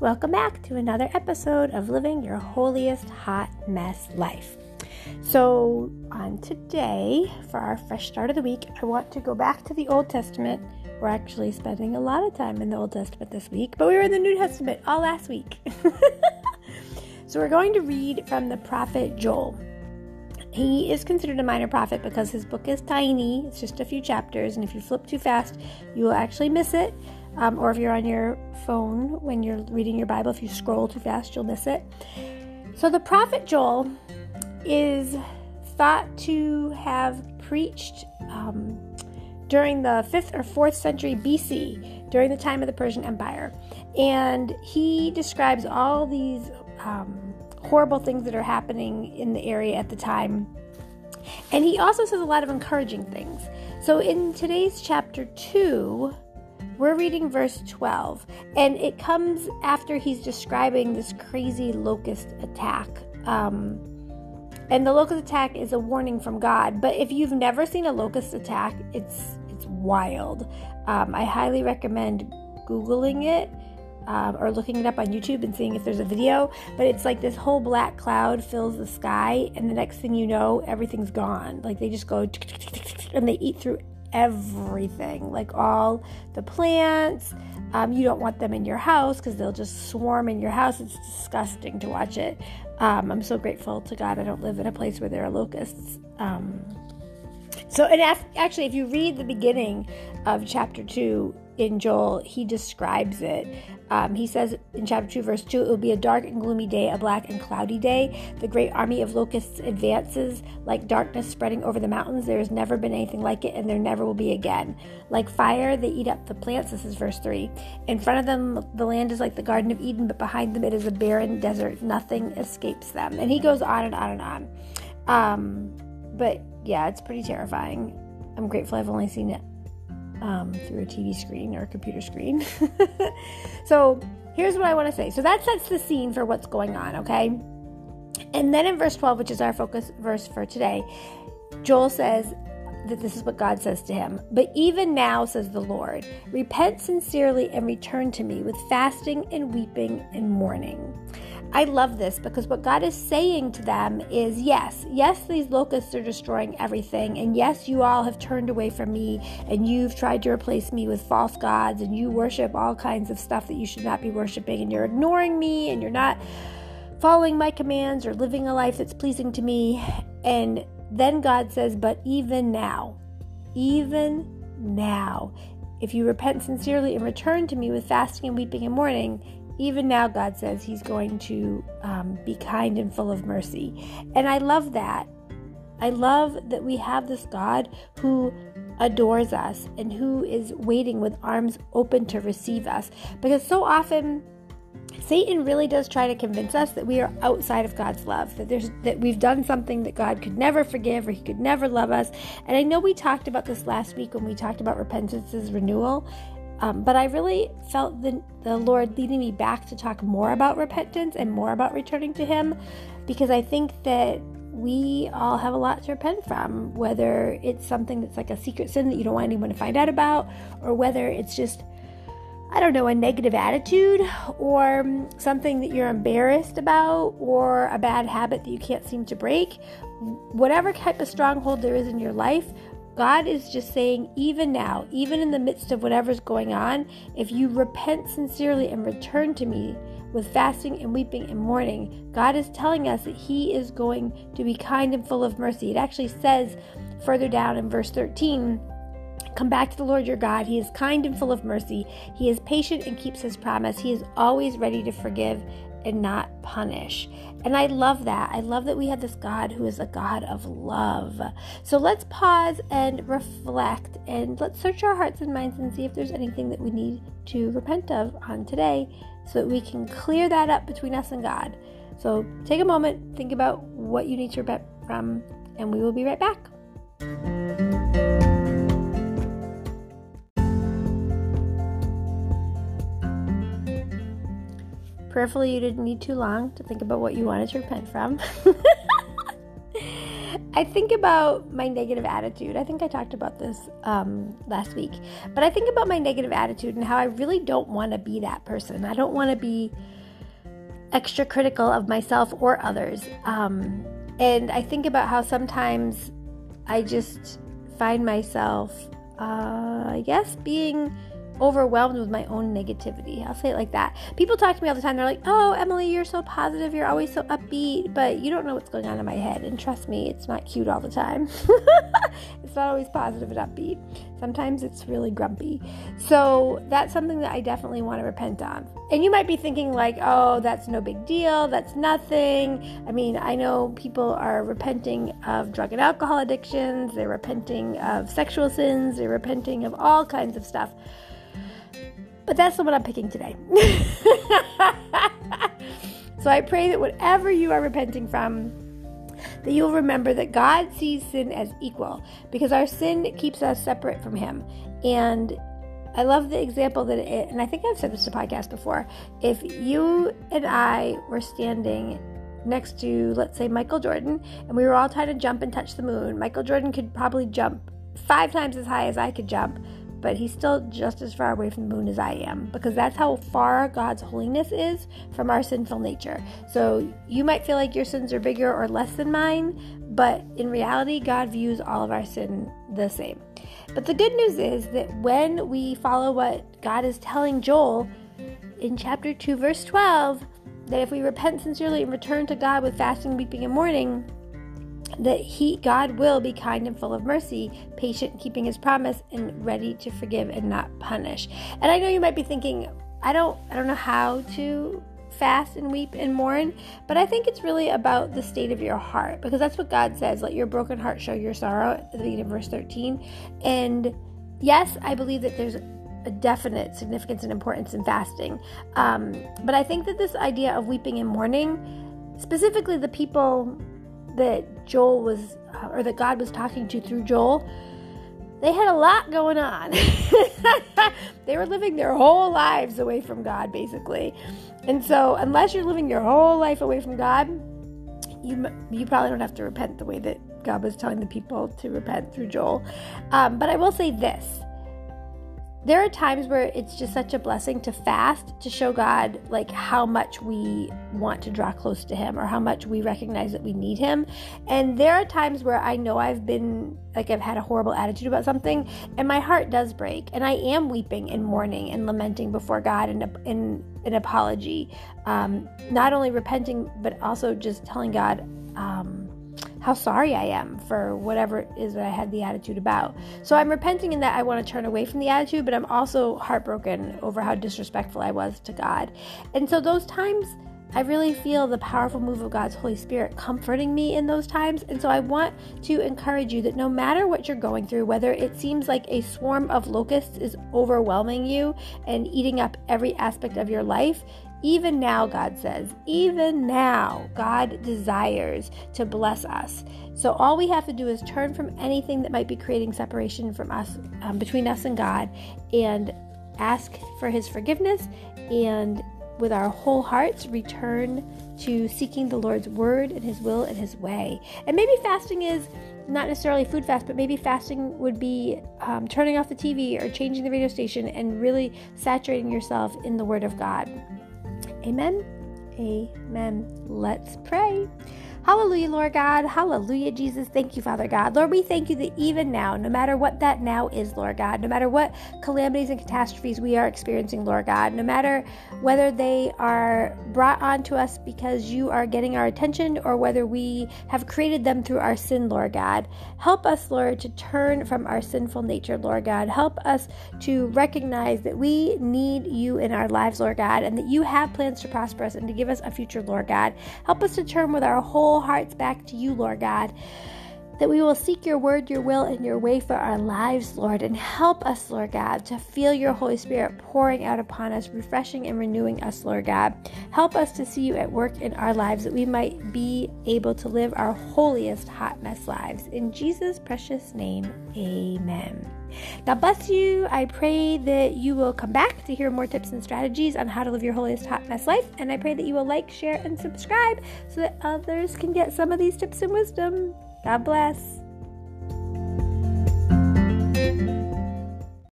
Welcome back to another episode of Living Your Holiest Hot Mess Life. So on today, for our fresh start of the week, I want to go back to the Old Testament. We're actually spending a lot of time in the Old Testament this week, but we were in the New Testament all last week. So we're going to read from the prophet Joel. He is considered a minor prophet because his book is tiny. It's just a few chapters, and if you flip too fast, you will actually miss it. Or if you're on your phone when you're reading your Bible, if you scroll too fast, you'll miss it. So the prophet Joel is thought to have preached during the 5th or 4th century BC, during the time of the Persian Empire. And he describes all these horrible things that are happening in the area at the time. And he also says a lot of encouraging things. So in today's chapter 2, we're reading verse 12, and it comes after he's describing this crazy locust attack. And the locust attack is a warning from God, but if you've never seen a locust attack, it's wild. I highly recommend Googling it or looking it up on YouTube and seeing if there's a video, but it's like this whole black cloud fills the sky, and the next thing you know, everything's gone. Like they just go and they eat through everything, like all the plants. You don't want them in your house because they'll just swarm in your house. It's disgusting to watch it. I'm so grateful to God I don't live in a place where there are locusts. Actually, if you read the beginning of chapter 2 in Joel, he describes it. He says in chapter 2, verse 2, it will be a dark and gloomy day, a black and cloudy day. The great army of locusts advances like darkness spreading over the mountains. There has never been anything like it, and there never will be again. Like fire, they eat up the plants. This is verse 3. In front of them, the land is like the Garden of Eden, but behind them it is a barren desert. Nothing escapes them. And he goes on and on and on. But yeah, it's pretty terrifying. I'm grateful I've only seen it through a TV screen or a computer screen. So here's what I want to say. So that sets the scene for what's going on, okay? And then in verse 12, which is our focus verse for today, Joel says that this is what God says to him. But even now, says the Lord, repent sincerely and return to me with fasting and weeping and mourning. I love this because what God is saying to them is, yes, these locusts are destroying everything. And yes, you all have turned away from me and you've tried to replace me with false gods and you worship all kinds of stuff that you should not be worshiping and you're ignoring me and you're not following my commands or living a life that's pleasing to me. And then God says, but even now, if you repent sincerely and return to me with fasting and weeping and mourning, even now, God says he's going to be kind and full of mercy. And I love that. I love that we have this God who adores us and who is waiting with arms open to receive us. Because so often, Satan really does try to convince us that we are outside of God's love, that we've done something that God could never forgive or he could never love us. And I know we talked about this last week when we talked about repentance as renewal. But I really felt the Lord leading me back to talk more about repentance and more about returning to him, because I think that we all have a lot to repent from, whether it's something that's like a secret sin that you don't want anyone to find out about, or whether it's just, I don't know, a negative attitude or something that you're embarrassed about or a bad habit that you can't seem to break. Whatever type of stronghold there is in your life, God is just saying, even now, even in the midst of whatever's going on, if you repent sincerely and return to me with fasting and weeping and mourning, God is telling us that he is going to be kind and full of mercy. It actually says further down in verse 13, come back to the Lord your God. He is kind and full of mercy. He is patient and keeps his promise. He is always ready to forgive and not punish. And I love that. I love that we have this God who is a God of love. So let's pause and reflect and let's search our hearts and minds and see if there's anything that we need to repent of on today so that we can clear that up between us and God. So take a moment, think about what you need to repent from, and we will be right back. Prayerfully, you didn't need too long to think about what you wanted to repent from. I think about my negative attitude. I think I talked about this last week. But I think about my negative attitude and how I really don't want to be that person. I don't want to be extra critical of myself or others. And I think about how sometimes I just find myself, I guess, being overwhelmed with my own negativity. I'll say it like that. People talk to me all the time. They're like, oh, Emily, you're so positive. You're always so upbeat, but you don't know what's going on in my head. And trust me, it's not cute all the time. It's not always positive and upbeat. Sometimes it's really grumpy. So that's something that I definitely want to repent on. And you might be thinking like, oh, that's no big deal. That's nothing. I mean, I know people are repenting of drug and alcohol addictions. They're repenting of sexual sins. They're repenting of all kinds of stuff. But that's the one I'm picking today. So I pray that whatever you are repenting from, that you'll remember that God sees sin as equal, because our sin keeps us separate from Him. And I love the example that it, and I think I've said this to podcast before, if you and I were standing next to, let's say, Michael Jordan, and we were all trying to jump and touch the moon, Michael Jordan could probably jump 5 times as high as I could jump, but he's still just as far away from the moon as I am, because that's how far God's holiness is from our sinful nature. So you might feel like your sins are bigger or less than mine, but in reality, God views all of our sin the same. But the good news is that when we follow what God is telling Joel in chapter 2, verse 12, that if we repent sincerely and return to God with fasting, weeping, and mourning, that God will be kind and full of mercy, patient, keeping His promise, and ready to forgive and not punish. And I know you might be thinking, I don't know how to fast and weep and mourn, but I think it's really about the state of your heart, because that's what God says, let your broken heart show your sorrow, at the beginning of verse 13. And yes, I believe that there's a definite significance and importance in fasting. But I think that this idea of weeping and mourning, specifically the people that Joel was, or that God was talking to through Joel, they had a lot going on. They were living their whole lives away from God, basically. And so unless you're living your whole life away from God, you probably don't have to repent the way that God was telling the people to repent through Joel. But I will say this. There are times where it's just such a blessing to fast, to show God like how much we want to draw close to Him, or how much we recognize that we need Him. And there are times where I know I've had a horrible attitude about something, and my heart does break, and I am weeping and mourning and lamenting before God in an apology. Not only repenting, but also just telling God how sorry I am for whatever it is that I had the attitude about. So I'm repenting in that I want to turn away from the attitude, but I'm also heartbroken over how disrespectful I was to God. And so those times, I really feel the powerful move of God's Holy Spirit comforting me in those times. And so I want to encourage you that no matter what you're going through, whether it seems like a swarm of locusts is overwhelming you and eating up every aspect of your life, even now, God says, even now, God desires to bless us. So all we have to do is turn from anything that might be creating separation from us, between us and God, and ask for His forgiveness, and with our whole hearts, return to seeking the Lord's word and His will and His way. And maybe fasting is not necessarily food fast, but maybe fasting would be turning off the TV or changing the radio station and really saturating yourself in the Word of God. Amen. Amen. Let's pray. Hallelujah, Lord God. Hallelujah, Jesus. Thank you, Father God. Lord, we thank you that even now, no matter what that now is, Lord God, no matter what calamities and catastrophes we are experiencing, Lord God, no matter whether they are brought on to us because you are getting our attention, or whether we have created them through our sin, Lord God, help us, Lord, to turn from our sinful nature, Lord God. Help us to recognize that we need you in our lives, Lord God, and that you have plans to prosper us and to give us a future, Lord God. Help us to turn with our whole hearts back to you, Lord God, that we will seek your word, your will, and your way for our lives, Lord, and help us, Lord God, to feel your Holy Spirit pouring out upon us, refreshing and renewing us, Lord God. Help us to see you at work in our lives, that we might be able to live our holiest hot mess lives. In Jesus' precious name, amen. God bless you. I pray that you will come back to hear more tips and strategies on how to live your holiest hot mess life, and I pray that you will like, share, and subscribe so that others can get some of these tips and wisdom. God bless.